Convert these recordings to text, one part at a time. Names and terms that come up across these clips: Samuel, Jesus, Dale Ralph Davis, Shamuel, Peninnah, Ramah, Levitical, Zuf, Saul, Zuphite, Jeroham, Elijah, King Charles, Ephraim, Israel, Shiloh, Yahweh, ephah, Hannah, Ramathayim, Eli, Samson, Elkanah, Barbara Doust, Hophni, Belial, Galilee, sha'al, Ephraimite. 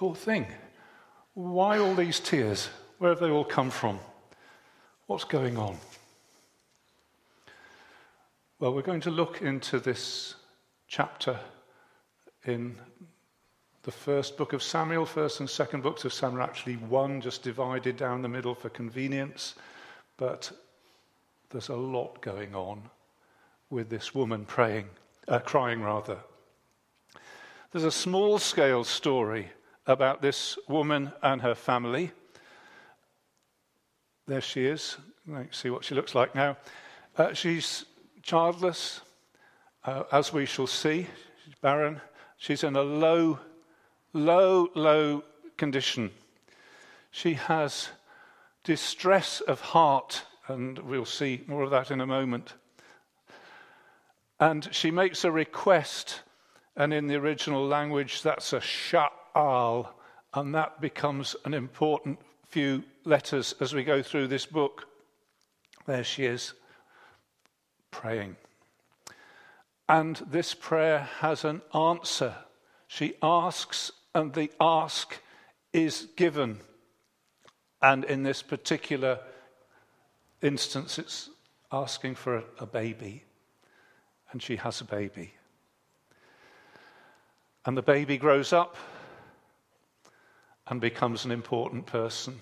Poor thing. Why all these tears? Where have they all come from? What's going on? Well, we're going to look into this chapter in the first book of Samuel, first and second books of Samuel, actually one just divided down the middle for convenience. But there's a lot going on with this woman crying. There's a small-scale story about this woman and her family. There she is. Let's see what she looks like now. She's childless, as we shall see. She's barren. She's in a low condition. She has distress of heart, and we'll see more of that in a moment. And she makes a request, and in the original language, that's a sha'al, and that becomes an important few letters as we go through this book. There she is, praying. And this prayer has an answer. She asks, and the ask is given. And in this particular instance, it's asking for a baby. And she has a baby. And the baby grows up and becomes an important person.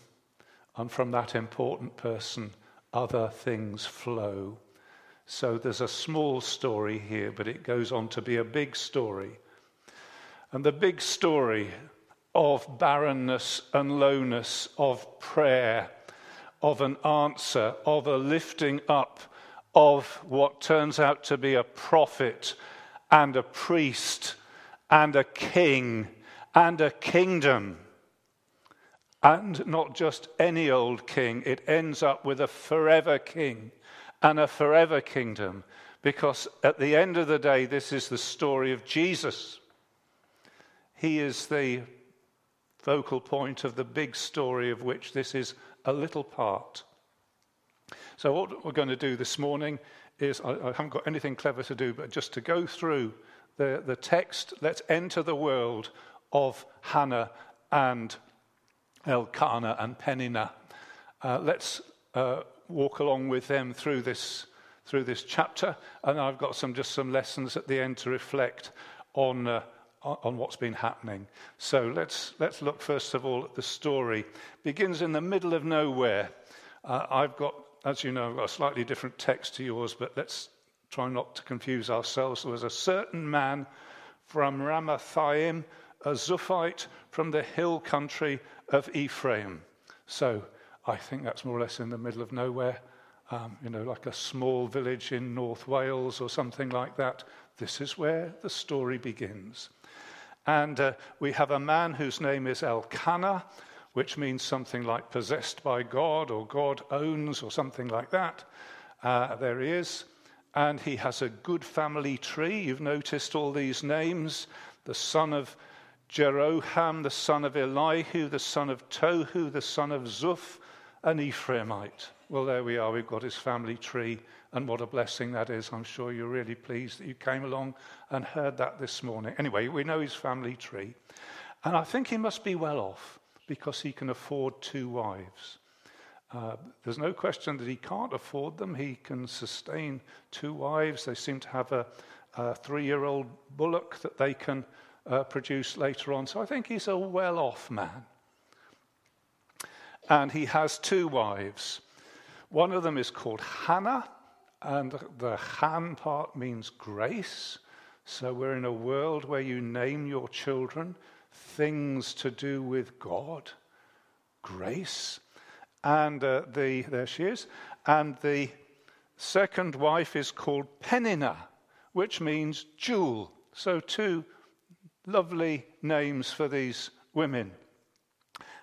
And from that important person, other things flow. So there's a small story here, but it goes on to be a big story. And the big story of barrenness and lowness, of prayer, of an answer, of a lifting up, of what turns out to be a prophet and a priest and a king and a kingdom. And not just any old king, it ends up with a forever king and a forever kingdom, because at the end of the day, this is the story of Jesus. He is the focal point of the big story, of which this is a little part. So what we're going to do this morning is, I haven't got anything clever to do, but just to go through the text. Let's enter the world of Hannah and Elkanah and Peninnah. Let's walk along with them through this chapter, and I've got some lessons at the end to reflect on what's been happening. So let's look first of all at the story. Begins in the middle of nowhere. I've got a slightly different text to yours, but let's try not to confuse ourselves. There was a certain man from Ramathayim, a Zuphite from the hill country of Ephraim. So I think that's more or less in the middle of nowhere, like a small village in North Wales or something like that. This is where the story begins. And we have a man whose name is Elkanah, which means something like possessed by God, or God owns, or something like that. There he is. And he has a good family tree. You've noticed all these names. The son of Jeroham, the son of Elihu, the son of Tohu, the son of Zuf, an Ephraimite. Well, there we are. We've got his family tree. And what a blessing that is. I'm sure you're really pleased that you came along and heard that this morning. Anyway, we know his family tree. And I think he must be well off, because he can afford 2 wives. There's no question that he can't afford them. He can sustain 2 wives. They seem to have a 3-year-old bullock that they can produce later on. So I think he's a well-off man. And he has 2 wives. One of them is called Hannah. And the Han part means grace. So we're in a world where you name your children things to do with God, grace. And there she is. And the second wife is called Peninnah, which means jewel. So 2 lovely names for these women.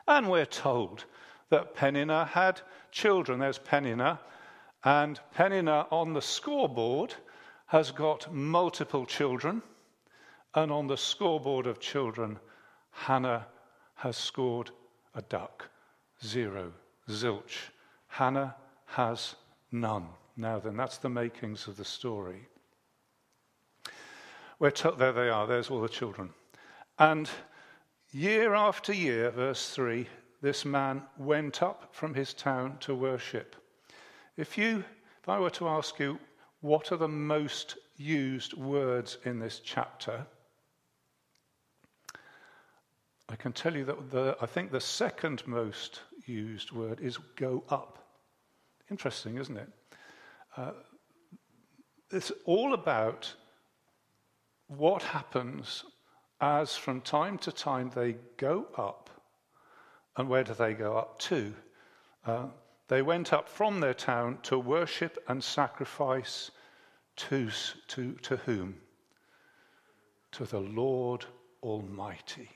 And we're told that Peninnah had children. There's Peninnah. And Peninnah on the scoreboard has got multiple children. And on the scoreboard of children, Hannah has scored a duck. 0. Zilch. Hannah has none. Now then, that's the makings of the story. There they are. There's all the children. And Year after year, verse 3, this man went up from his town to worship. If I were to ask you, what are the most used words in this chapter? I can tell you that I think the second most used word is go up. Interesting, isn't it? It's all about what happens as from time to time they go up. And where do they go up to? They went up from their town to worship and sacrifice to whom? To the Lord Almighty.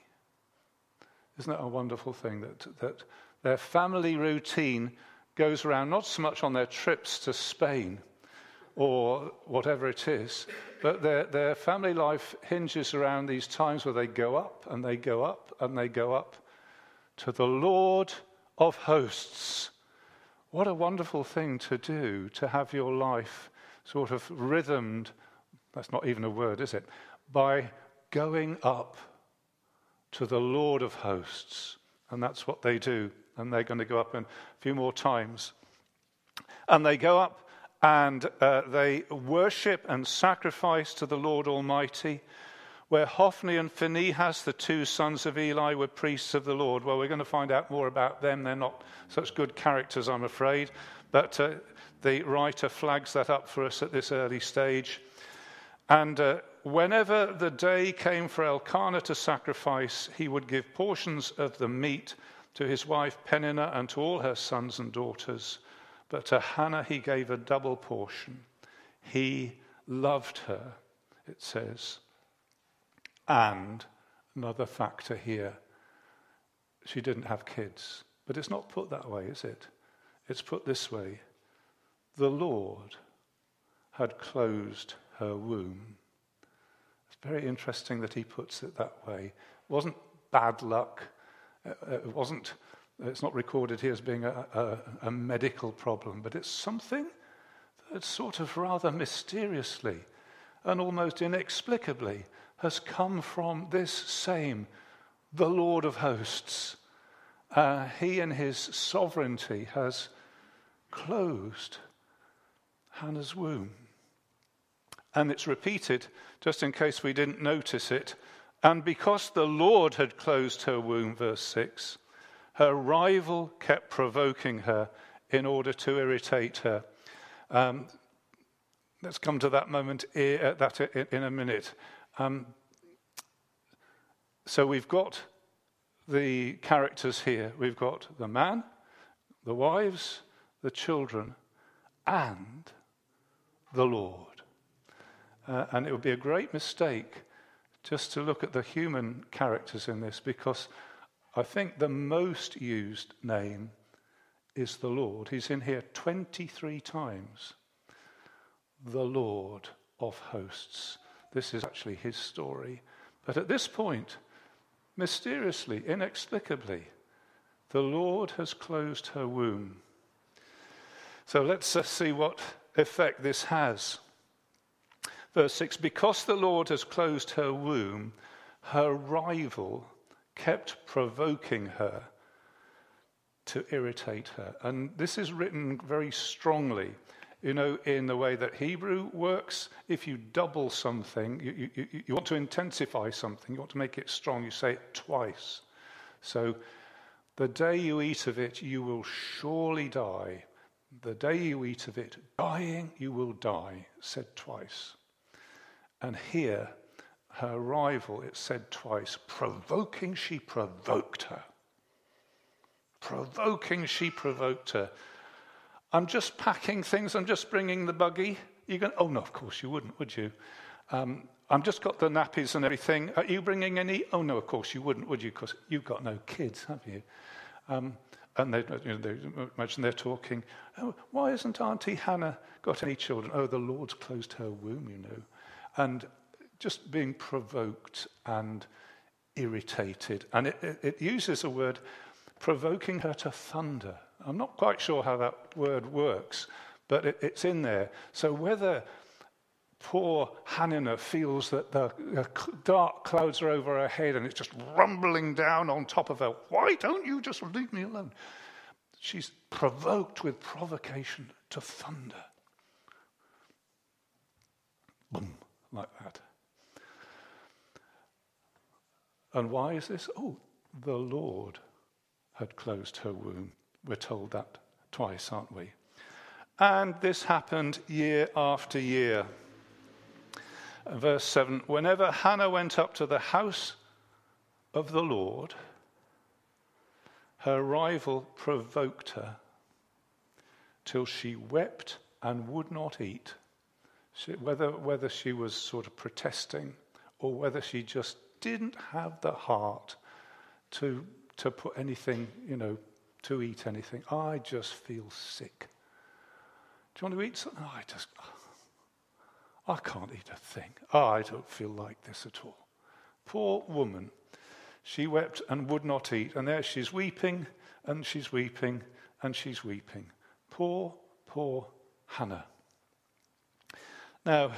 Isn't that a wonderful thing that their family routine goes around not so much on their trips to Spain or whatever it is, but their family life hinges around these times where they go up and they go up and they go up to the Lord of hosts. What a wonderful thing to do, to have your life sort of rhythmed, that's not even a word, is it, by going up to the Lord of hosts. And that's what they do. And they're going to go up in a few more times. And they go up and they worship and sacrifice to the Lord Almighty, where Hophni and Phinehas, the two sons of Eli, were priests of the Lord. Well, we're going to find out more about them. They're not such good characters, I'm afraid. But the writer flags that up for us at this early stage. And whenever the day came for Elkanah to sacrifice, he would give portions of the meat to his wife Peninnah and to all her sons and daughters. But to Hannah he gave a double portion. He loved her, it says. And another factor here, she didn't have kids. But it's not put that way, is it? It's put this way. The Lord had closed her womb. It's very interesting that he puts it that way. It wasn't bad luck. It's not recorded here as being a medical problem, but it's something that sort of rather mysteriously and almost inexplicably has come from this same, the Lord of hosts. He in his sovereignty has closed Hannah's womb. And it's repeated, just in case we didn't notice it. And because the Lord had closed her womb, verse 6, her rival kept provoking her in order to irritate her. Let's come to that moment in a minute. So we've got the characters here. We've got the man, the wives, the children, and the Lord. And it would be a great mistake just to look at the human characters in this, because I think the most used name is the Lord. He's in here 23 times. The Lord of hosts. This is actually his story. But at this point, mysteriously, inexplicably, the Lord has closed her womb. So let's see what effect this has. Verse 6, because the Lord has closed her womb, her rival kept provoking her to irritate her. And this is written very strongly. You know, in the way that Hebrew works, if you double something, you want to intensify something, you want to make it strong, you say it twice. So, the day you eat of it, you will surely die. The day you eat of it, dying, you will die, said twice. And here, her rival, it said twice, provoking, she provoked her. Provoking, she provoked her. I'm just packing things. I'm just bringing the buggy. You can? Oh no, of course you wouldn't, would you? I've just got the nappies and everything. Are you bringing any? Oh no, of course you wouldn't, would you? Because you've got no kids, have you? And they imagine they're talking. Oh, why isn't Auntie Hannah got any children? Oh, the Lord's closed her womb, you know. And just being provoked and irritated. And it uses a word, provoking her to thunder. I'm not quite sure how that word works, but it's in there. So whether poor Peninnah feels that the dark clouds are over her head and it's just rumbling down on top of her. Why don't you just leave me alone? She's provoked with provocation to thunder. Boom, like that. And why is this? Oh, the Lord had closed her womb. We're told that twice, aren't we? And this happened year after year. Verse 7, whenever Hannah went up to the house of the Lord, her rival provoked her till she wept and would not eat. Whether she was sort of protesting or whether she just didn't have the heart to put anything, you know, to eat anything. I just feel sick. Do you want to eat something? Oh, I can't eat a thing. Oh, I don't feel like this at all. Poor woman. She wept and would not eat. And there she's weeping, and she's weeping, and she's weeping. Poor, poor Hannah. Now,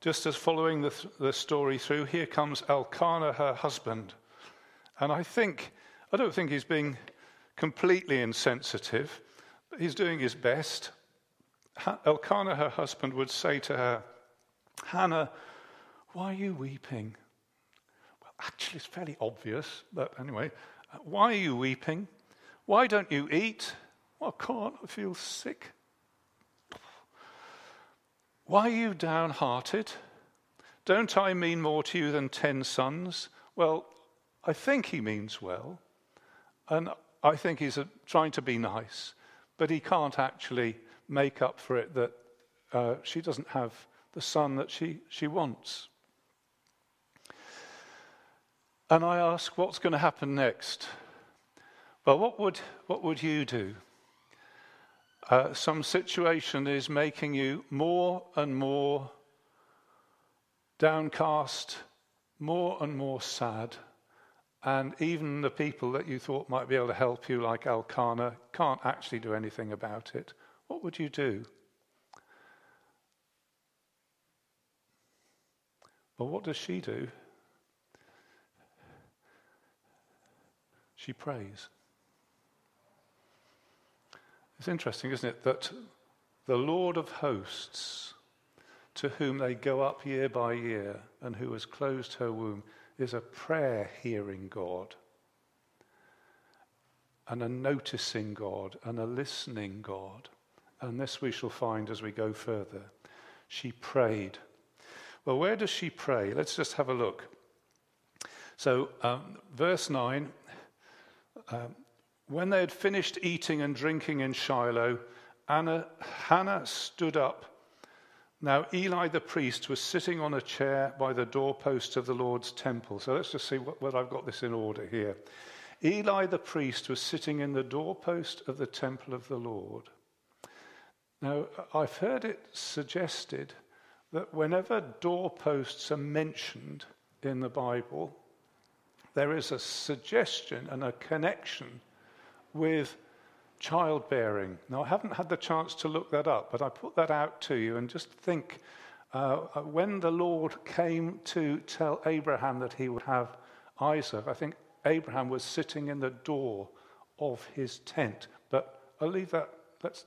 just as following the story through, here comes Elkanah, her husband. And I don't think he's being completely insensitive, but he's doing his best. Elkanah, her husband, would say to her, Hannah, why are you weeping? Well, actually, it's fairly obvious, but anyway, why are you weeping? Why don't you eat? Well, I can't, I feel sick. Why are you downhearted? Don't I mean more to you than 10 sons? Well, I think he means well, and I think he's trying to be nice, but he can't actually make up for it that she doesn't have the son that she wants. And I ask, what's going to happen next? Well, what would you do? Some situation is making you more and more downcast, more and more sad, and even the people that you thought might be able to help you, like Elkanah, can't actually do anything about it. What would you do? Well, what does she do? She prays. It's interesting, isn't it, that the Lord of hosts, to whom they go up year by year and who has closed her womb, is a prayer-hearing God and a noticing God and a listening God. And this we shall find as we go further. She prayed. Well, where does she pray? Let's just have a look. So, verse 9, when they had finished eating and drinking in Shiloh, Hannah stood up. Now Eli the priest was sitting on a chair by the doorpost of the Lord's temple. So let's just see whether I've got this in order here. Eli the priest was sitting in the doorpost of the temple of the Lord. Now, I've heard it suggested that whenever doorposts are mentioned in the Bible, there is a suggestion and a connection with childbearing. Now, I haven't had the chance to look that up, but I put that out to you, and just think, when the Lord came to tell Abraham that he would have Isaac, I think Abraham was sitting in the door of his tent. But I'll leave that,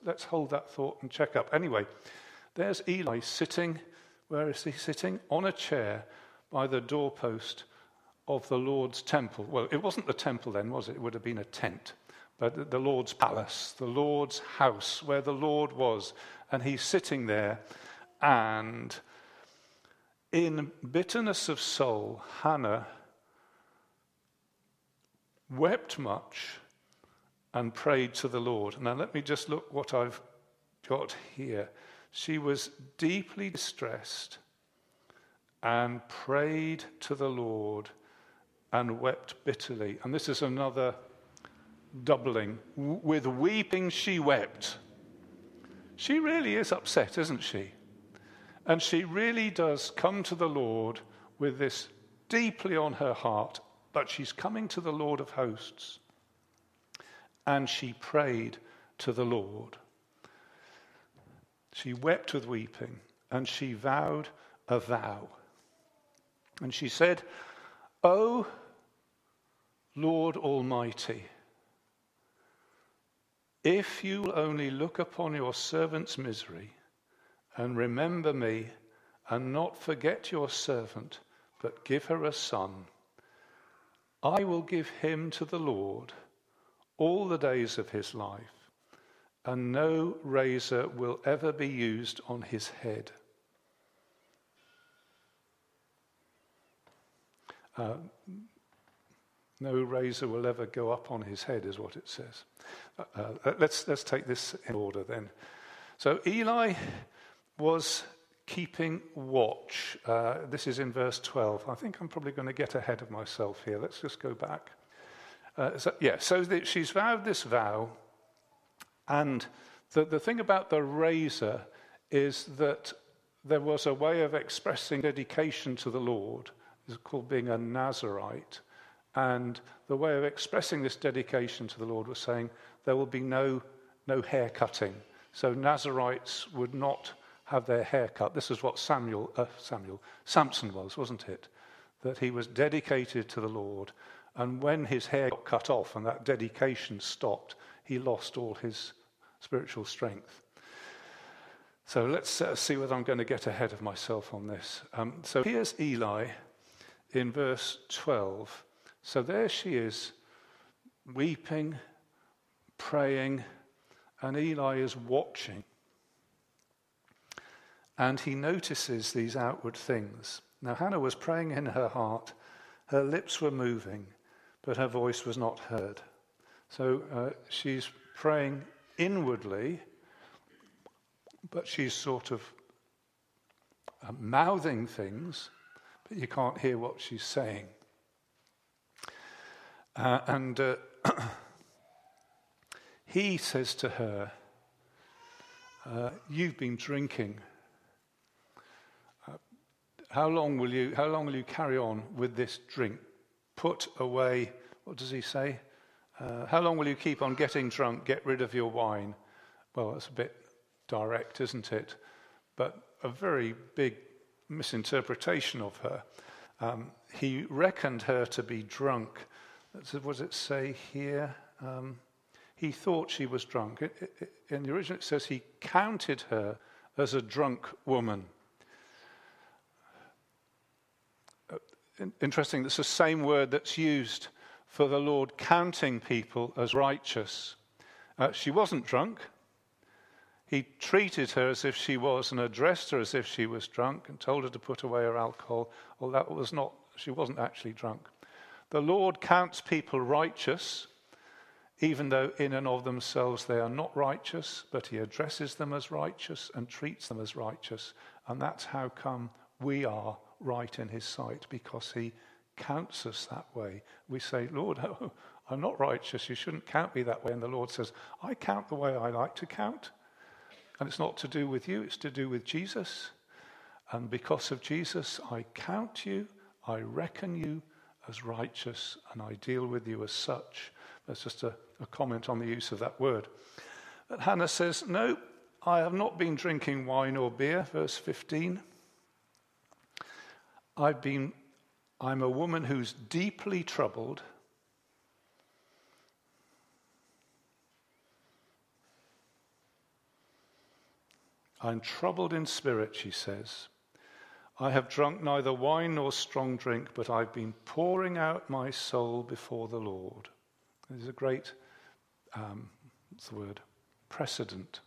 let's hold that thought and check up. Anyway, there's Eli sitting, where is he sitting? On a chair by the doorpost of the Lord's temple. Well, it wasn't the temple then, was it? It would have been a tent. But the Lord's palace, the Lord's house, where the Lord was. And he's sitting there, and in bitterness of soul, Hannah wept much and prayed to the Lord. Now let me just look what I've got here. She was deeply distressed and prayed to the Lord and wept bitterly. And this is another doubling. With weeping she wept. She really is upset, isn't she? And she really does come to the Lord with this deeply on her heart. But she's coming to the Lord of hosts, and she prayed to the Lord. She wept with weeping, and she vowed a vow. And she said, "O Lord Almighty, if you will only look upon your servant's misery and remember me and not forget your servant, but give her a son, I will give him to the Lord all the days of his life, and no razor will ever be used on his head." No razor will ever go up on his head, is what it says. Let's take this in order then. So Eli was keeping watch. This is in verse 12. I think I'm probably going to get ahead of myself here. Let's just go back. So she's vowed this vow, and the thing about the razor is that there was a way of expressing dedication to the Lord. It's called being a Nazarite. And the way of expressing this dedication to the Lord was saying there will be no hair cutting. So Nazarites would not have their hair cut. This is what Samson was, wasn't it? That he was dedicated to the Lord. And when his hair got cut off and that dedication stopped, he lost all his spiritual strength. So let's see whether I'm going to get ahead of myself on this. So here's Eli in verse 12. So there she is, weeping, praying, and Eli is watching. And he notices these outward things. Now Hannah was praying in her heart. Her lips were moving, but her voice was not heard. So she's praying inwardly, but she's sort of mouthing things, but you can't hear what she's saying. He says to her, "You've been drinking. How long will you carry on with this drink? Put away." What does he say? How long will you keep on getting drunk? Get rid of your wine. Well, that's a bit direct, isn't it? But a very big misinterpretation of her. He reckoned her to be drunk. What does it say here? He thought she was drunk. In the original it says he counted her as a drunk woman. Interesting, that's the same word that's used for the Lord counting people as righteous. She wasn't drunk. He treated her as if she was and addressed her as if she was drunk and told her to put away her alcohol. Well, she wasn't actually drunk. The Lord counts people righteous, even though in and of themselves they are not righteous, but he addresses them as righteous and treats them as righteous. And that's how come we are right in his sight, because he counts us that way. We say, "Lord, oh, I'm not righteous. You shouldn't count me that way." And the Lord says, "I count the way I like to count. And it's not to do with you, it's to do with Jesus. And because of Jesus, I count you, I reckon you as righteous, and I deal with you as such." That's just a comment on the use of that word. But Hannah says, "No, I have not been drinking wine or beer," verse 15. I'm a woman who's deeply troubled. "I'm troubled in spirit," she says. "I have drunk neither wine nor strong drink, but I've been pouring out my soul before the Lord." There's a great, precedent.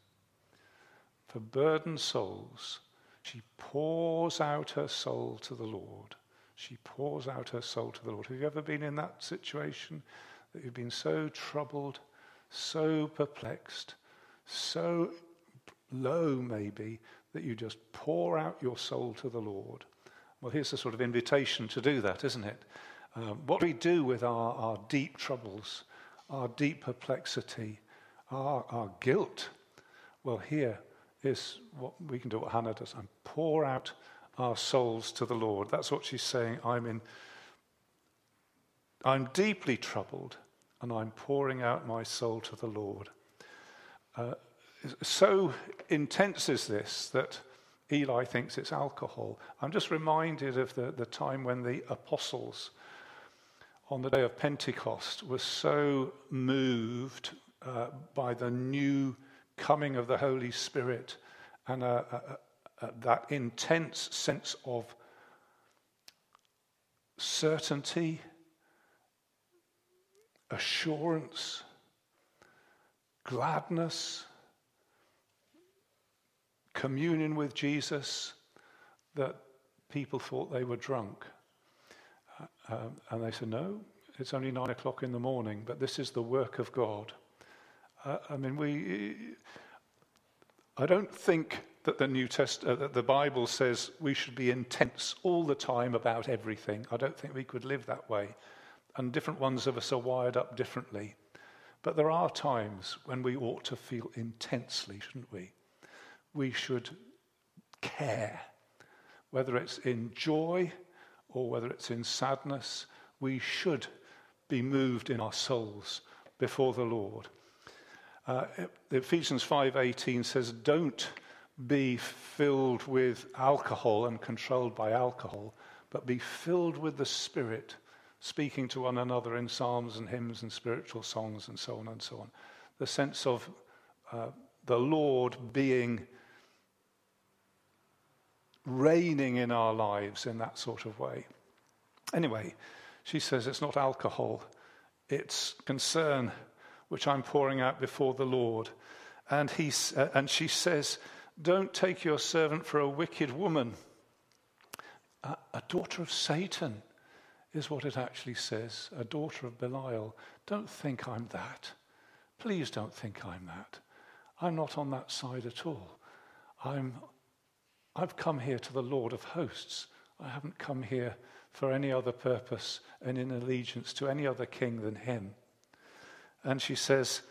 For burdened souls, she pours out her soul to the Lord. She pours out her soul to the Lord. Have you ever been in that situation that you've been so troubled, so perplexed, so low maybe, that you just pour out your soul to the Lord? Well, here's the sort of invitation to do that, isn't it? What do we do with our deep troubles, our deep perplexity, our guilt? Well, here is what we can do, what Hannah does, and pour out our souls to the Lord. That's what she's saying. I'm deeply troubled, and I'm pouring out my soul to the Lord. So intense is this that Eli thinks it's alcohol. I'm just reminded of the time when the apostles on the day of Pentecost were so moved by the new coming of the Holy Spirit and that intense sense of certainty, assurance, gladness, communion with Jesus, that people thought they were drunk. And they said, no, it's only 9 o'clock in the morning, but this is the work of God. I don't think that the Bible says we should be intense all the time about everything. I don't think we could live that way. And different ones of us are wired up differently. But there are times when we ought to feel intensely, shouldn't we? We should care, whether it's in joy or whether it's in sadness. We should be moved in our souls before the Lord. Ephesians 5:18 says, don't be filled with alcohol and controlled by alcohol, but be filled with the Spirit, speaking to one another in psalms and hymns and spiritual songs and so on and so on. The sense of the Lord being reigning in our lives in that sort of way. Anyway, she says it's not alcohol, it's concern which I'm pouring out before the Lord. And she says, don't take your servant for a wicked woman. A daughter of Satan is what it actually says, a daughter of Belial. Don't think I'm that. Please don't think I'm that. I'm not on that side at all. I've come here to the Lord of hosts. I haven't come here for any other purpose and in allegiance to any other king than him. And she says,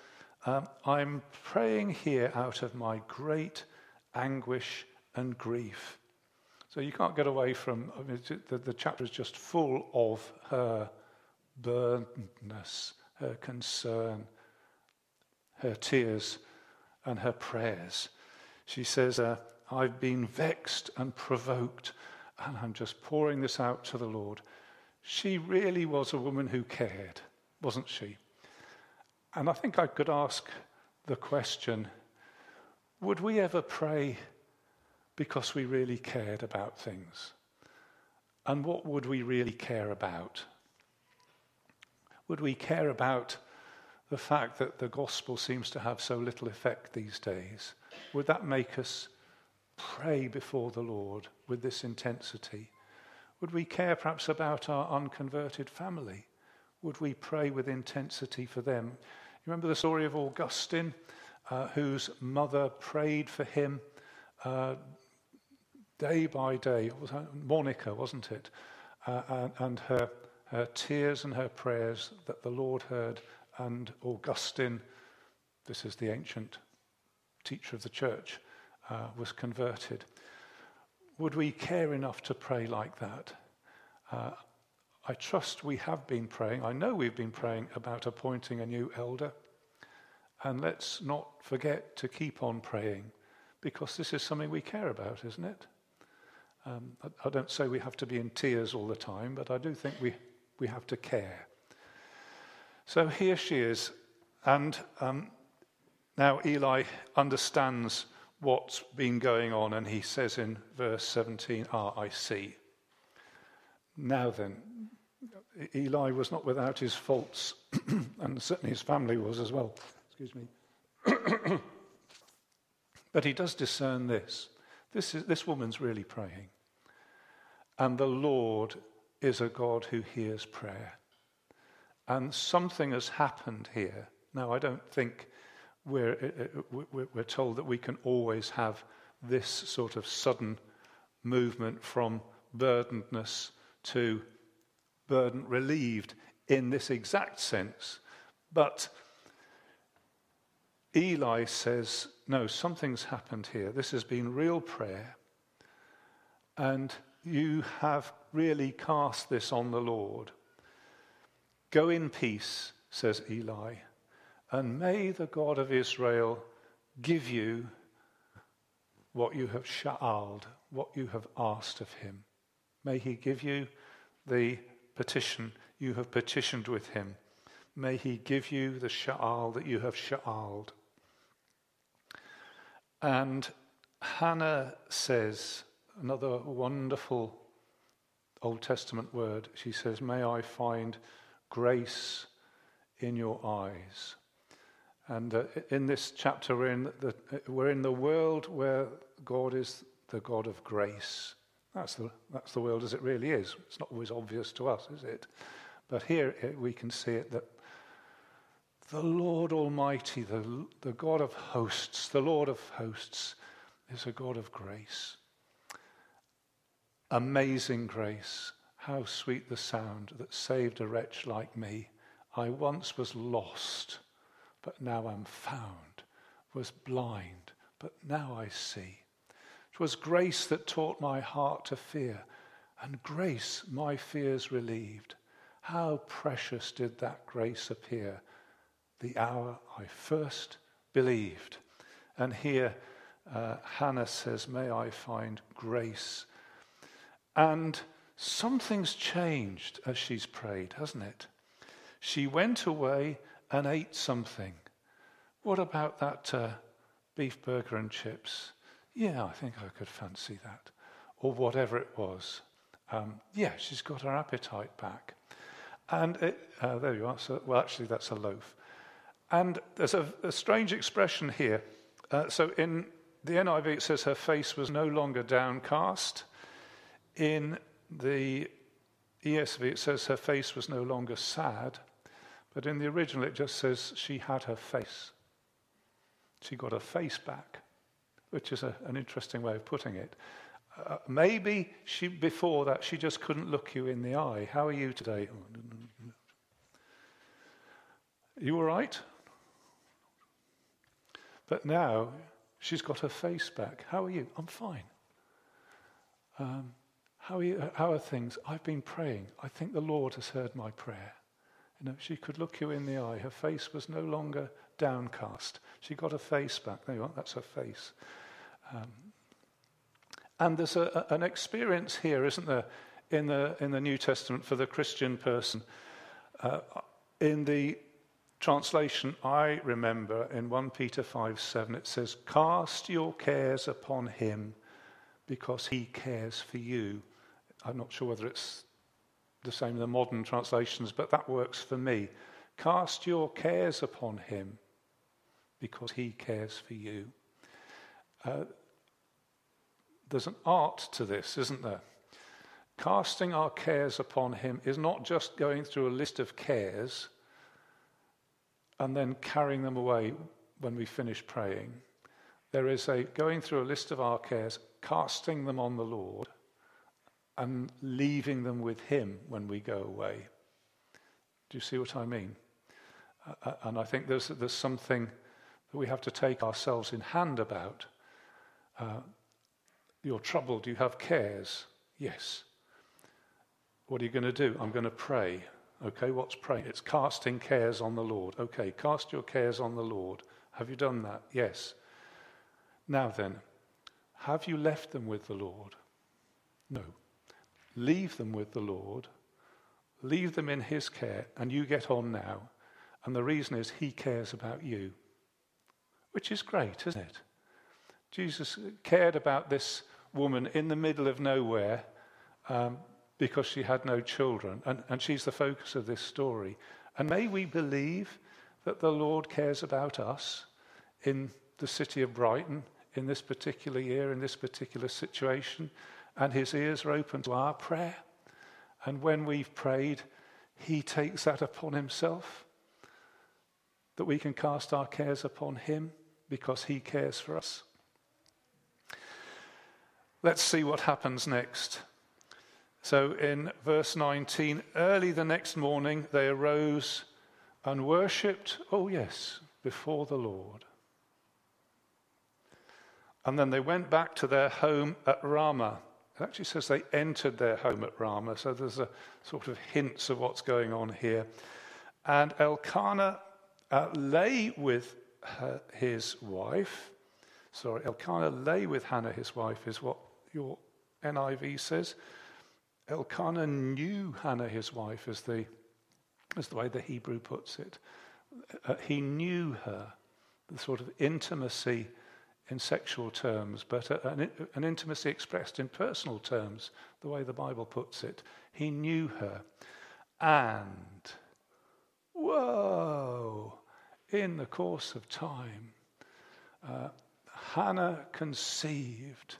I'm praying here out of my great anguish and grief. So you can't get away from, the chapter is just full of her burdenness, her concern, her tears and her prayers. She says, I've been vexed and provoked, and I'm just pouring this out to the Lord. She really was a woman who cared, wasn't she? And I think I could ask the question, would we ever pray because we really cared about things? And what would we really care about? Would we care about the fact that the gospel seems to have so little effect these days? Would that make us pray before the Lord with this intensity? Would we care perhaps about our unconverted family? Would we pray with intensity for them? You remember the story of Augustine, whose mother prayed for him day by day. It was Monica, wasn't it? And her tears and her prayers that the Lord heard, and Augustine, this is the ancient teacher of the church, was converted. Would we care enough to pray like that? I trust we have been praying. I know we've been praying about appointing a new elder. And let's not forget to keep on praying, because this is something we care about, isn't it? I don't say we have to be in tears all the time, but I do think we have to care. So here she is. And now Eli understands what's been going on, and he says in verse 17, I see. Now then, Eli was not without his faults, and certainly his family was as well. Excuse me. But he does discern this. This woman's really praying. And the Lord is a God who hears prayer. And something has happened here. Now, I don't think we're told that we can always have this sort of sudden movement from burdenness to burden relieved in this exact sense. But Eli says, no, something's happened here. This has been real prayer. And you have really cast this on the Lord. Go in peace, says Eli. And may the God of Israel give you what you have sha'aled, what you have asked of him. May he give you the petition you have petitioned with him. May he give you the sha'al that you have sha'aled. And Hannah says, another wonderful Old Testament word, she says, may I find grace in your eyes. And in this chapter, we're in the world where God is the God of grace. That's the world as it really is. It's not always obvious to us, is it? But here we can see it, that the Lord Almighty, the God of hosts, the Lord of hosts, is a God of grace. Amazing grace. How sweet the sound that saved a wretch like me. I once was lost, but now am found. Was blind, but now I see. 'Twas grace that taught my heart to fear, and grace my fears relieved. How precious did that grace appear, the hour I first believed. And here Hannah says, may I find grace. And something's changed as she's prayed, hasn't it? She went away and ate something. What about that beef burger and chips? Yeah, I think I could fancy that. Or whatever it was. Yeah, she's got her appetite back. And there you are. So, well, actually, that's a loaf. And there's a strange expression here. So in the NIV, it says her face was no longer downcast. In the ESV, it says her face was no longer sad. But in the original, it just says she had her face. She got her face back, which is an interesting way of putting it. Maybe before that, she just couldn't look you in the eye. How are you today? You all right? But now she's got her face back. How are you? I'm fine. How are you? How are things? I've been praying. I think the Lord has heard my prayer. You know, she could look you in the eye. Her face was no longer downcast. She got her face back. There you are. That's her face. And there's an experience here, isn't there, in the New Testament for the Christian person. In the translation, I remember in 1 Peter 5:7, it says, "Cast your cares upon him, because he cares for you." I'm not sure whether it's the same in the modern translations, but that works for me. Cast your cares upon him, because he cares for you. There's an art to this, isn't there? Casting our cares upon him is not just going through a list of cares and then carrying them away when we finish praying. There is a going through a list of our cares, casting them on the Lord, and leaving them with him when we go away. Do you see what I mean? And I think there's something that we have to take ourselves in hand about. You're troubled, you have cares. Yes. What are you going to do? I'm going to pray. Okay, what's praying? It's casting cares on the Lord. Okay, cast your cares on the Lord. Have you done that? Yes. Now then, have you left them with the Lord? No. Leave them with the Lord. Leave them in his care, and you get on now. And the reason is he cares about you, which is great, isn't it? Jesus cared about this woman in the middle of nowhere because she had no children. And she's the focus of this story. And may we believe that the Lord cares about us in the city of Brighton, in this particular year, in this particular situation. And his ears are open to our prayer. And when we've prayed, he takes that upon himself, that we can cast our cares upon him because he cares for us. Let's see what happens next. So in verse 19, early the next morning they arose and worshipped, oh yes, before the Lord. And then they went back to their home at Ramah. It actually says they entered their home at Ramah, so there's a sort of hints of what's going on here. And Elkanah lay with his wife, Sorry, Elkanah lay with Hannah, his wife, is what your NIV says. Elkanah knew Hannah, his wife, is the way the Hebrew puts it. He knew her, the sort of intimacy in sexual terms, but an intimacy expressed in personal terms, the way the Bible puts it. He knew her. And, whoa, in the course of time, Hannah conceived.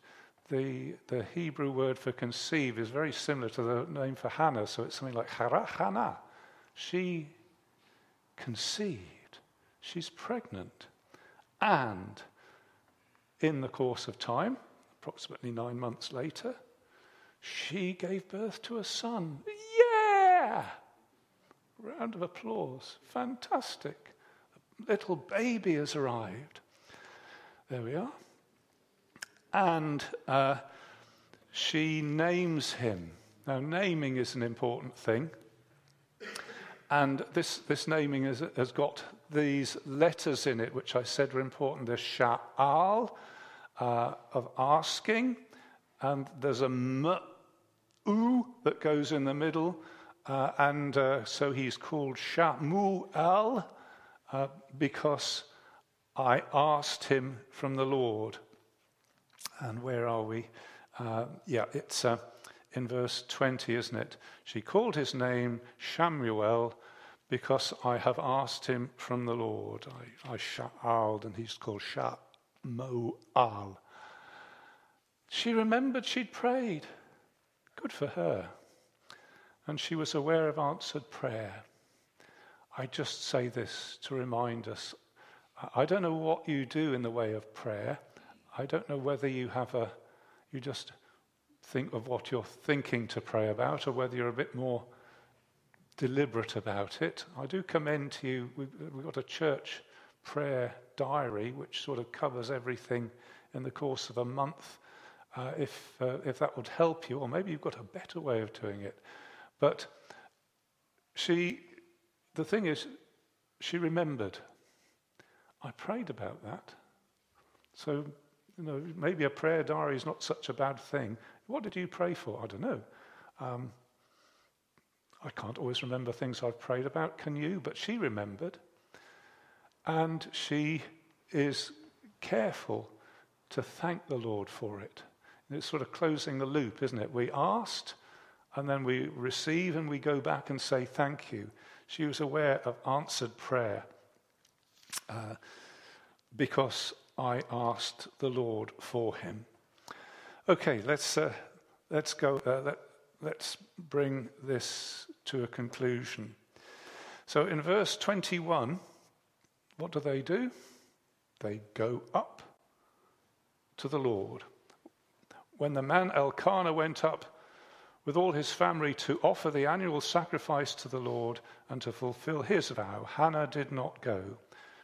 The Hebrew word for conceive is very similar to the name for Hannah, so it's something like Hannah. She conceived. She's pregnant. And in the course of time, approximately 9 months later, she gave birth to a son. Yeah! Round of applause. Fantastic. A little baby has arrived. There we are. And she names him. Now, naming is an important thing. And this naming has got these letters in it, which I said were important. There's sha'al, of asking. And there's a m'u that goes in the middle. So he's called Shamuel, because I asked him from the Lord. And where are we? It's in verse 20, isn't it? She called his name Shamuel because I have asked him from the Lord. I sha'aled, and he's called Shamuel. She remembered she'd prayed. Good for her. And she was aware of answered prayer. I just say this to remind us. I don't know what you do in the way of prayer. I don't know whether you just think of what you're thinking to pray about, or whether you're a bit more deliberate about it. I do commend to you, we've got a church prayer diary which sort of covers everything in the course of a month. If that would help you, or maybe you've got a better way of doing it. But the thing is, she remembered. I prayed about that. So, maybe a prayer diary is not such a bad thing. What did you pray for? I don't know. I can't always remember things I've prayed about, can you? But she remembered. And she is careful to thank the Lord for it. And it's sort of closing the loop, isn't it? We asked, and then we receive, and we go back and say thank you. She was aware of answered prayer, because I asked the Lord for him. Okay, let's go. Let's bring this to a conclusion. So in verse 21, what do? They go up to the Lord. When the man Elkanah went up with all his family to offer the annual sacrifice to the Lord and to fulfill his vow, Hannah did not go.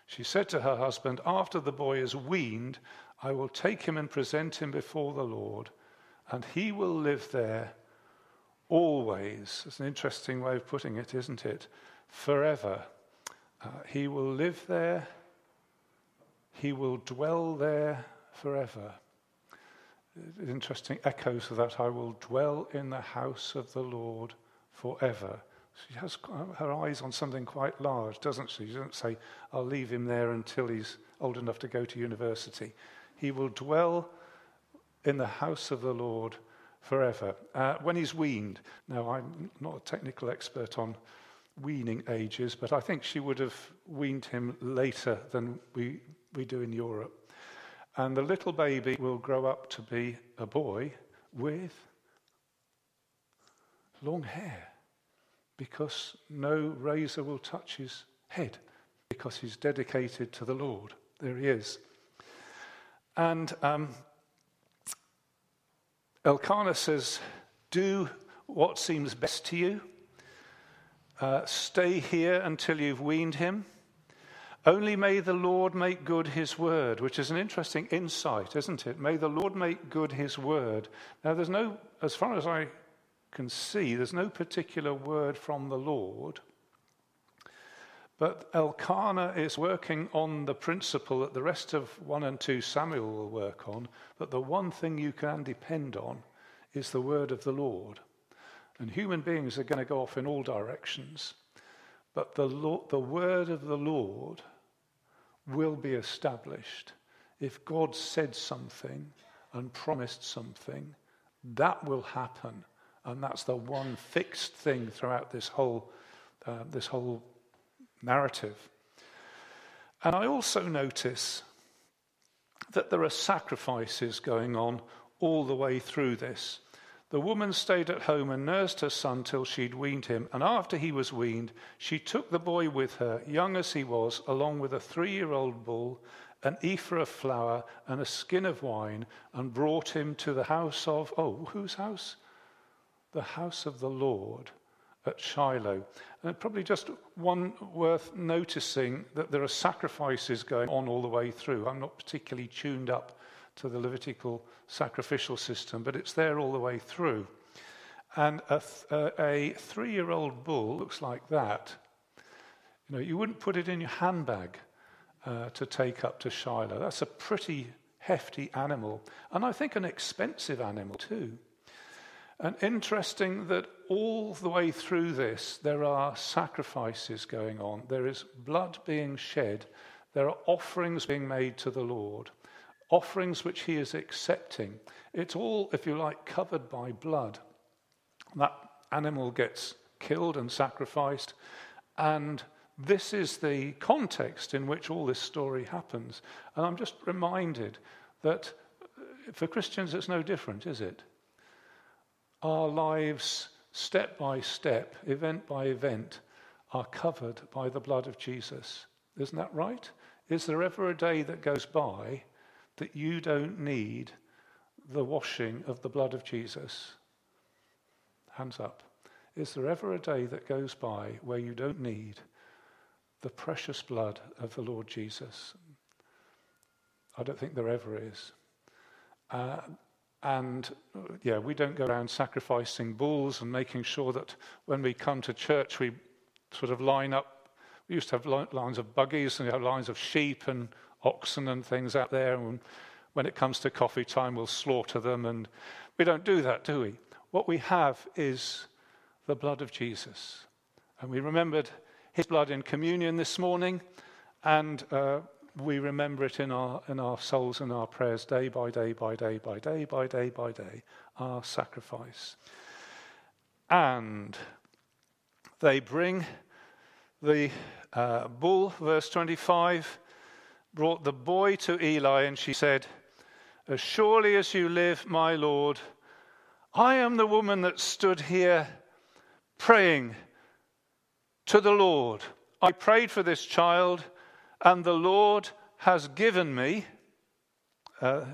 She said to her husband, after the boy is weaned, I will take him and present him before the Lord, and he will live there always. It's an interesting way of putting it, isn't it? Forever. He will live there. He will dwell there forever. Interesting echoes of that. I will dwell in the house of the Lord forever. She has her eyes on something quite large, doesn't she? She doesn't say, I'll leave him there until he's old enough to go to university. He will dwell in the house of the Lord forever. When he's weaned. Now, I'm not a technical expert on weaning ages, but I think she would have weaned him later than we do in Europe. And the little baby will grow up to be a boy with long hair, because no razor will touch his head, because he's dedicated to the Lord. There he is. And Elkanah says, do what seems best to you. Stay here until you've weaned him. Only may the Lord make good his word, which is an interesting insight, isn't it? May the Lord make good his word. Now, as far as I can see, there's no particular word from the Lord, But Elkanah is working on the principle that the rest of 1 and 2 Samuel will work on, that the one thing you can depend on is the word of the Lord. And human beings are going to go off in all directions, but the word of the Lord will be established. If God said something and promised something, that will happen. And that's the one fixed thing throughout this whole narrative. And I also notice that there are sacrifices going on all the way through this. The woman stayed at home and nursed her son till she'd weaned him. And after he was weaned, she took the boy with her, young as he was, along with a 3-year-old bull, an ephah of flour, and a skin of wine, and brought him to the house of, whose house? The house of the Lord at Shiloh. And probably just one worth noticing, that there are sacrifices going on all the way through. I'm not particularly tuned up to the Levitical sacrificial system, but it's there all the way through. And a 3-year-old bull looks like that. You know, you wouldn't put it in your handbag to take up to Shiloh. That's a pretty hefty animal, and I think an expensive animal too. And interesting that all the way through this, there are sacrifices going on. There is blood being shed. There are offerings being made to the Lord. Offerings which he is accepting. It's all, if you like, covered by blood. That animal gets killed and sacrificed. And this is the context in which all this story happens. And I'm just reminded that for Christians it's no different, is it? Our lives, step by step, event by event, are covered by the blood of Jesus. Isn't that right? Is there ever a day that goes by that you don't need the washing of the blood of Jesus? Hands up. Is there ever a day that goes by where you don't need the precious blood of the Lord Jesus? I don't think there ever is. We don't go around sacrificing bulls and making sure that when we come to church we sort of line up. We used to have lines of buggies, and we have lines of sheep and oxen and things out there, and when it comes to coffee time we'll slaughter them, and we don't do that, do we? What we have is the blood of Jesus, and we remembered his blood in communion this morning, and we remember it in our souls and our prayers day by day by day by day by day by day, our sacrifice. And they bring the bull, verse 25, brought the boy to Eli, and she said, "As surely as you live, my Lord, I am the woman that stood here praying to the Lord. I prayed for this child, and the Lord has given me the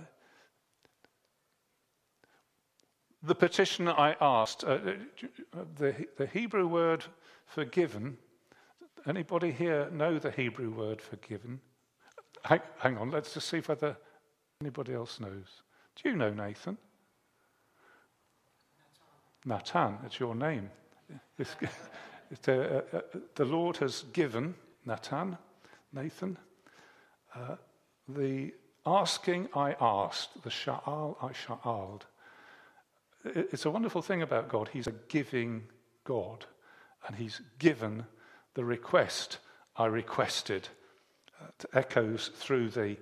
petition I asked." The Hebrew word for given. Anybody here know the Hebrew word for given? Hang on, let's just see whether anybody else knows. Do you know Nathan? Natan, it's your name. The Lord has given Nathan. The asking I asked, the sha'al I sha'aled. It's a wonderful thing about God. He's a giving God, and he's given the request I requested. It echoes through the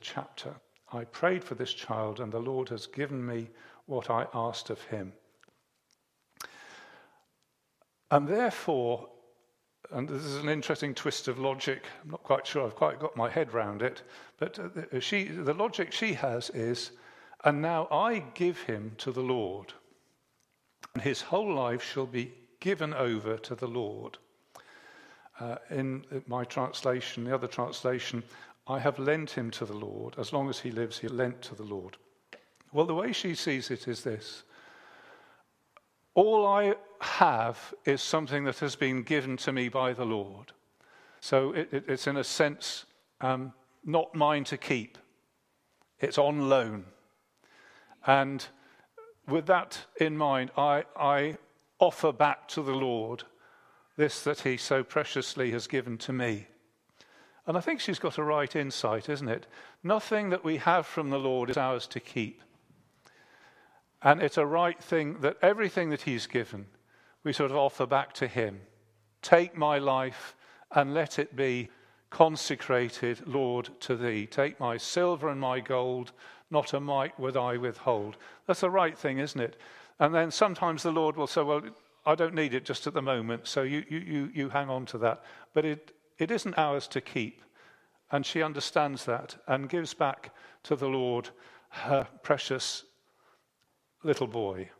chapter. I prayed for this child, and the Lord has given me what I asked of him. And therefore, and this is an interesting twist of logic, I'm not quite sure I've quite got my head round it, but the logic she has is, and now I give him to the Lord, and his whole life shall be given over to the Lord. In my translation, the other translation, I have lent him to the Lord. As long as he lives, he lent to the Lord. Well, the way she sees it is this. All I have is something that has been given to me by the Lord. So it's in a sense not mine to keep. It's on loan. And with that in mind, I offer back to the Lord this that he so preciously has given to me. And I think she's got a right insight, isn't it? Nothing that we have from the Lord is ours to keep. And it's a right thing that everything that he's given, we sort of offer back to him. Take my life and let it be consecrated, Lord, to thee. Take my silver and my gold, not a mite would I withhold. That's the right thing, isn't it? And then sometimes the Lord will say, well, I don't need it just at the moment, so you hang on to that. But it isn't ours to keep. And she understands that and gives back to the Lord her precious little boy.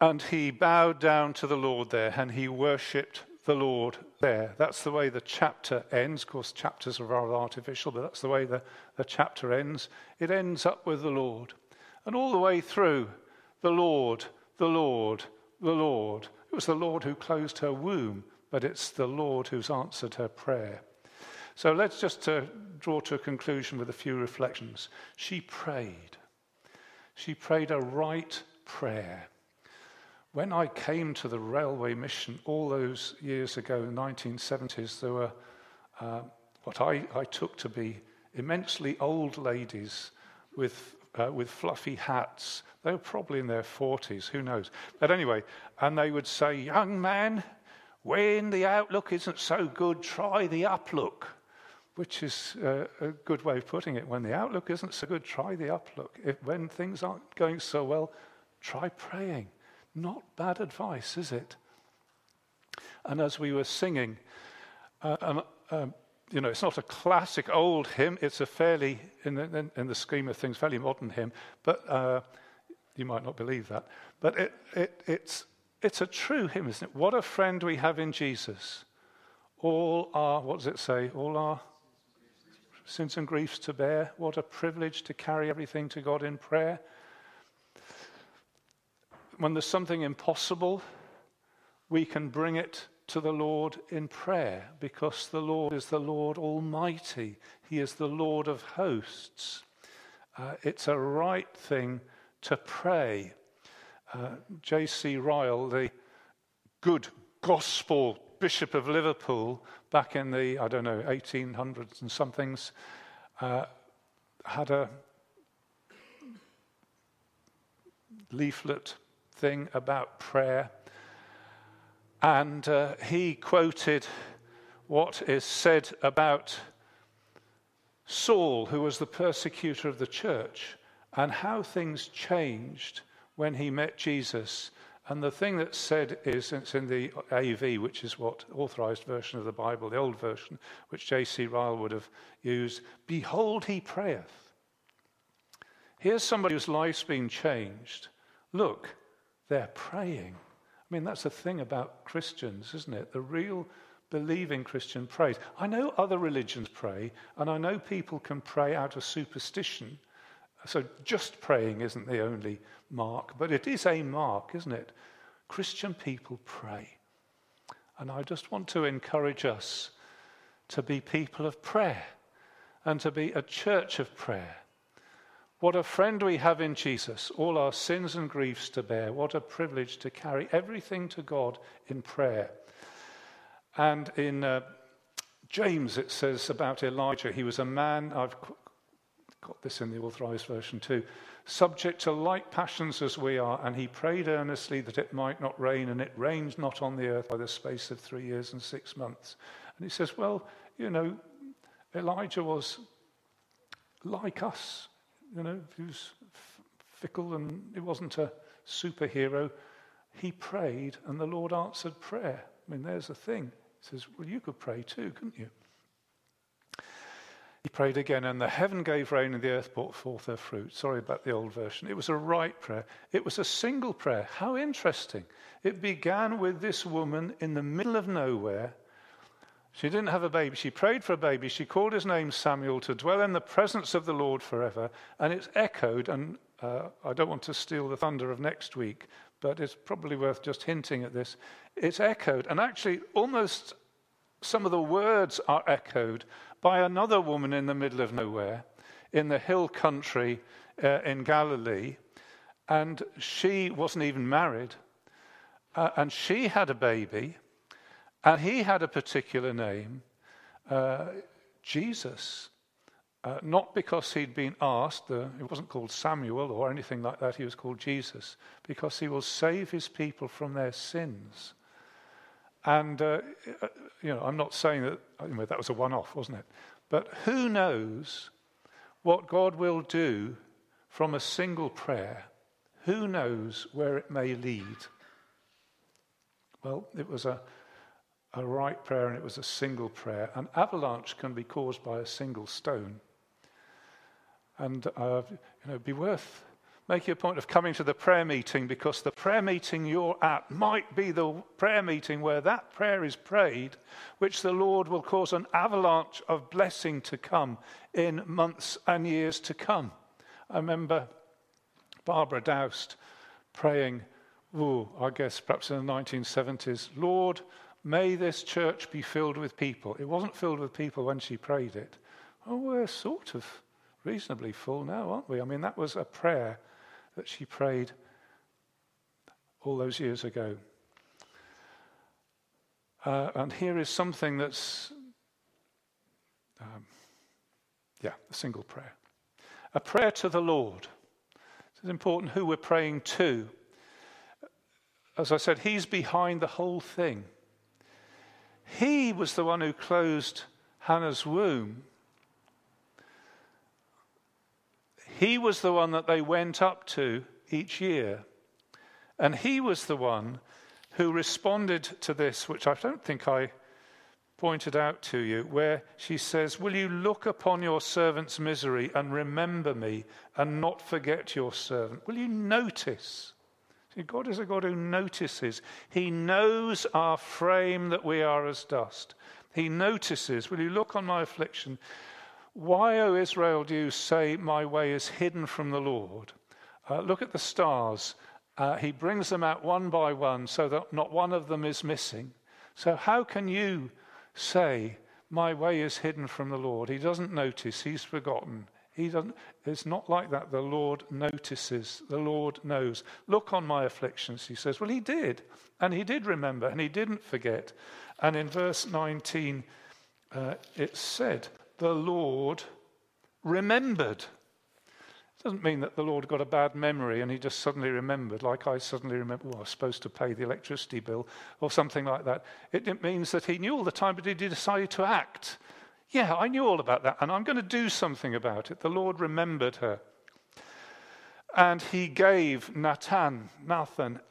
And he bowed down to the Lord there, and he worshipped the Lord there. That's the way the chapter ends. Of course, chapters are rather artificial, but that's the way the chapter ends. It ends up with the Lord. And all the way through, the Lord, the Lord, the Lord. It was the Lord who closed her womb, but it's the Lord who's answered her prayer. So let's just draw to a conclusion with a few reflections. She prayed. She prayed a right prayer. When I came to the railway mission all those years ago, in the 1970s, there were what I took to be immensely old ladies with fluffy hats. They were probably in their 40s, who knows. But anyway, and they would say, young man, when the outlook isn't so good, try the uplook. Which is a good way of putting it. When the outlook isn't so good, try the uplook. When things aren't going so well, try praying. Not bad advice, is it? And as we were singing, it's not a classic old hymn. It's a fairly, in the scheme of things, fairly modern hymn. But you might not believe that. But it's a true hymn, isn't it? What a friend we have in Jesus. All our, what does it say? All our sins and griefs to bear. What a privilege to carry everything to God in prayer. When there's something impossible, we can bring it to the Lord in prayer, because the Lord is the Lord Almighty. He is the Lord of hosts. It's a right thing to pray. J.C. Ryle, the good gospel Bishop of Liverpool, back in the, 1800s and somethings, had a leaflet thing about prayer, and he quoted what is said about Saul, who was the persecutor of the church, and how things changed when he met Jesus. And the thing that's said is, it's in the AV, which is what authorized version of the Bible, the old version, which J.C. Ryle would have used, behold, he prayeth. Here's somebody whose life's been changed. Look, they're praying. I mean, that's the thing about Christians, isn't it? The real believing Christian prays. I know other religions pray, and I know people can pray out of superstition. So just praying isn't the only mark, but it is a mark, isn't it? Christian people pray. And I just want to encourage us to be people of prayer and to be a church of prayer. What a friend we have in Jesus, all our sins and griefs to bear. What a privilege to carry everything to God in prayer. And in James, it says about Elijah, he was a man, I've got this in the authorized version too, subject to like passions as we are, and he prayed earnestly that it might not rain, and it rained not on the earth by the space of 3 years and 6 months. And he says, well, Elijah was like us. He was fickle, and he wasn't a superhero. He prayed, and the Lord answered prayer. I mean, there's the thing. He says, well, you could pray too, couldn't you? He prayed again, and the heaven gave rain, and the earth brought forth her fruit. Sorry about the old version. It was a right prayer. It was a single prayer. How interesting. It began with this woman in the middle of nowhere. She didn't have a baby. She prayed for a baby. She called his name Samuel, to dwell in the presence of the Lord forever. And it's echoed, and I don't want to steal the thunder of next week, but it's probably worth just hinting at this. It's echoed, and actually almost some of the words are echoed by another woman in the middle of nowhere, in the hill country in Galilee. And she wasn't even married. and she had a baby, and he had a particular name, Jesus. Not because he'd been asked, he wasn't called Samuel or anything like that, he was called Jesus, because he will save his people from their sins. And, I'm not saying that, anyway, that was a one-off, wasn't it? But who knows what God will do from a single prayer? Who knows where it may lead? Well, it was a right prayer, and it was a single prayer. An avalanche can be caused by a single stone. And be worth making a point of coming to the prayer meeting, because the prayer meeting you're at might be the prayer meeting where that prayer is prayed, which the Lord will cause an avalanche of blessing to come in months and years to come. I remember Barbara Doust praying, I guess perhaps in the 1970s, Lord, may this church be filled with people. It wasn't filled with people when she prayed it. We're sort of reasonably full now, aren't we? I mean, that was a prayer that she prayed all those years ago. And here is something that's, a single prayer. A prayer to the Lord. It's important who we're praying to. As I said, he's behind the whole thing. He was the one who closed Hannah's womb. He was the one that they went up to each year. And he was the one who responded to this, which I don't think I pointed out to you, where she says, will you look upon your servant's misery and remember me and not forget your servant? Will you notice? God is a God who notices. He knows our frame, that we are as dust. He notices. Will you look on my affliction? Why, O Israel, do you say my way is hidden from the Lord? Look at the stars. He brings them out one by one so that not one of them is missing. So how can you say my way is hidden from the Lord? He doesn't notice. He's forgotten. He doesn't. It's not like that. The Lord notices. The Lord knows. Look on my afflictions, he says. Well, he did. And he did remember. And he didn't forget. And in verse 19, it said, the Lord remembered. It doesn't mean that the Lord got a bad memory and he just suddenly remembered, like I suddenly remember, I was supposed to pay the electricity bill or something like that. It means that he knew all the time, but he decided to act. Yeah, I knew all about that, and I'm going to do something about it. The Lord remembered her. And he gave Nathan,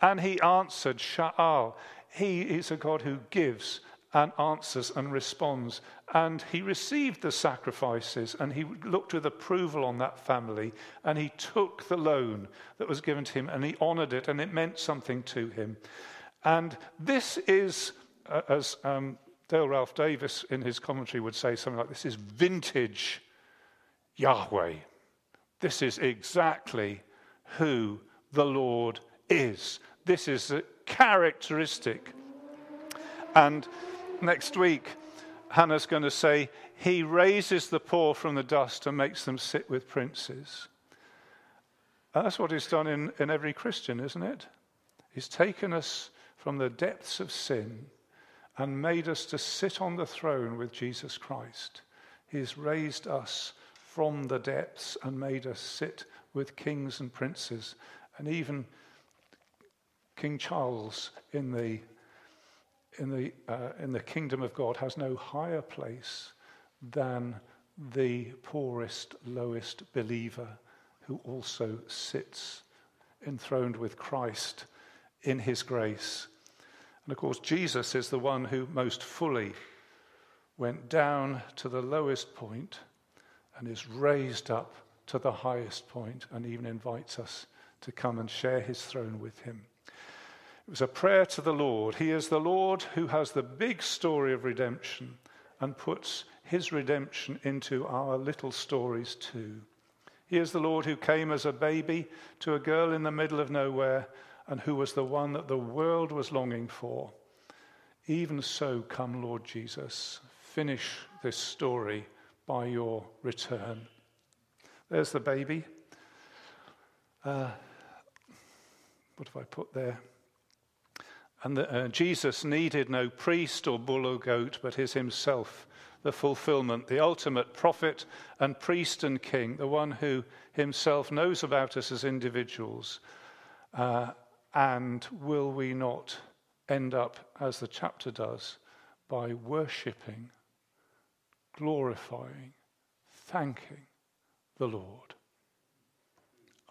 and he answered Sha'al. He is a God who gives and answers and responds. And he received the sacrifices, and he looked with approval on that family, and he took the loan that was given to him, and he honored it, and it meant something to him. And this is, as Dale Ralph Davis in his commentary would say something like, this is vintage Yahweh. This is exactly who the Lord is. This is a characteristic. And next week, Hannah's going to say, he raises the poor from the dust and makes them sit with princes. And that's what he's done in every Christian, isn't it? He's taken us from the depths of sin and made us to sit on the throne with Jesus Christ. He's raised us from the depths and made us sit with kings and princes, and even King Charles in the kingdom of God has no higher place than the poorest, lowest believer who also sits enthroned with Christ in his grace. And of course, Jesus is the one who most fully went down to the lowest point and is raised up to the highest point, and even invites us to come and share his throne with him. It was a prayer to the Lord. He is the Lord who has the big story of redemption and puts his redemption into our little stories too. He is the Lord who came as a baby to a girl in the middle of nowhere, and who was the one that the world was longing for. Even so, come Lord Jesus, finish this story by your return. There's the baby. What have I put there? And that Jesus needed no priest or bull or goat, but is himself the fulfillment, the ultimate prophet and priest and king, the one who himself knows about us as individuals. And will we not end up, as the chapter does, by worshipping, glorifying, thanking the Lord?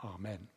Amen.